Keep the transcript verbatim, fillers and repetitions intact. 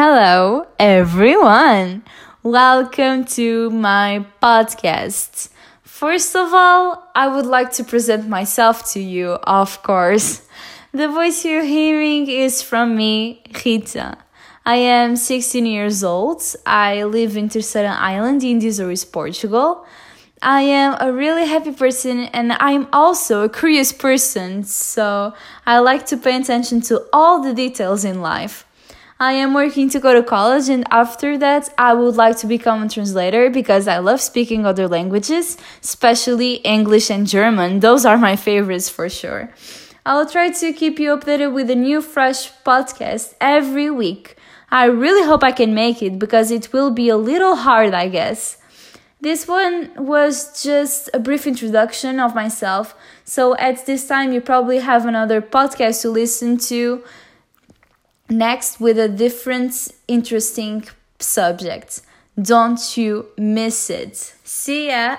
Hello, everyone! Welcome to my podcast. First of all, I would like to present myself to you, of course. The voice you're hearing is from me, Rita. I am sixteen years old. I live in Terceira Island in the Azores, Portugal. I am a really happy person, and I'm also a curious person, so I like to pay attention to all the details in life. I am working to go to college, and after that I would like to become a translator because I love speaking other languages, especially English and German. Those are my favorites for sure. I'll try to keep you updated with a new fresh podcast every week. I really hope I can make it because it will be a little hard, I guess. This one was just a brief introduction of myself, so at this time you probably have another podcast to listen to next with a different interesting subject. Don't you miss it. See ya!